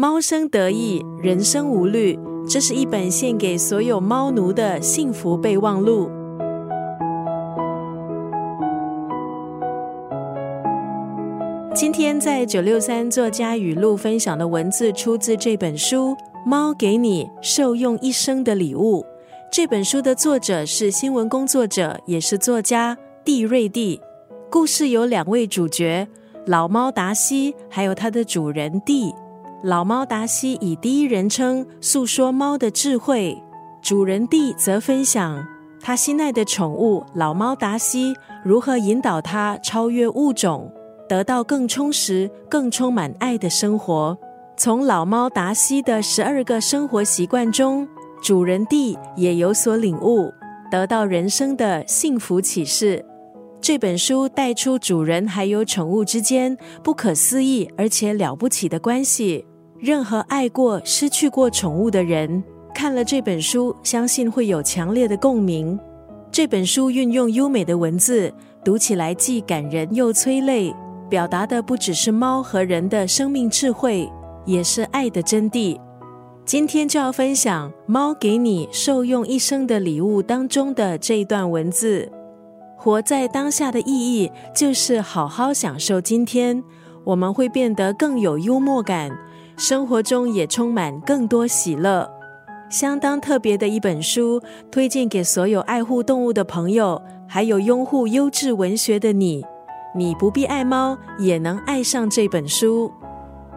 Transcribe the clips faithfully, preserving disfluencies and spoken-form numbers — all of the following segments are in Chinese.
猫生得意，人生无虑，这是一本献给所有猫奴的幸福备忘录。今天在九六三作家语录分享的文字出自这本书《猫给你受用一生的礼物》。这本书的作者是新闻工作者，也是作家蒂瑞蒂。故事有两位主角，老猫达西还有它的主人蒂。老猫达西以第一人称诉说猫的智慧，主人蒂则分享他心爱的宠物老猫达西如何引导他超越物种，得到更充实、更充满爱的生活。从老猫达西的十二个生活习惯中，主人蒂也有所领悟，得到人生的幸福启示。这本书带出主人还有宠物之间不可思议而且了不起的关系。任何爱过、失去过宠物的人，看了这本书，相信会有强烈的共鸣。这本书运用优美的文字，读起来既感人又催泪，表达的不只是猫和人的生命智慧，也是爱的真谛。今天就要分享《猫给你受用一生的礼物》当中的这一段文字。活在当下的意义就是好好享受今天，我们会变得更有幽默感，生活中也充满更多喜乐。相当特别的一本书，推荐给所有爱护动物的朋友，还有拥护优质文学的你。你不必爱猫，也能爱上这本书。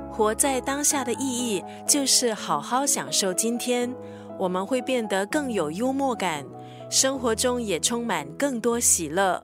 活在当下的意义就是好好享受今天，我们会变得更有幽默感，生活中也充满更多喜乐。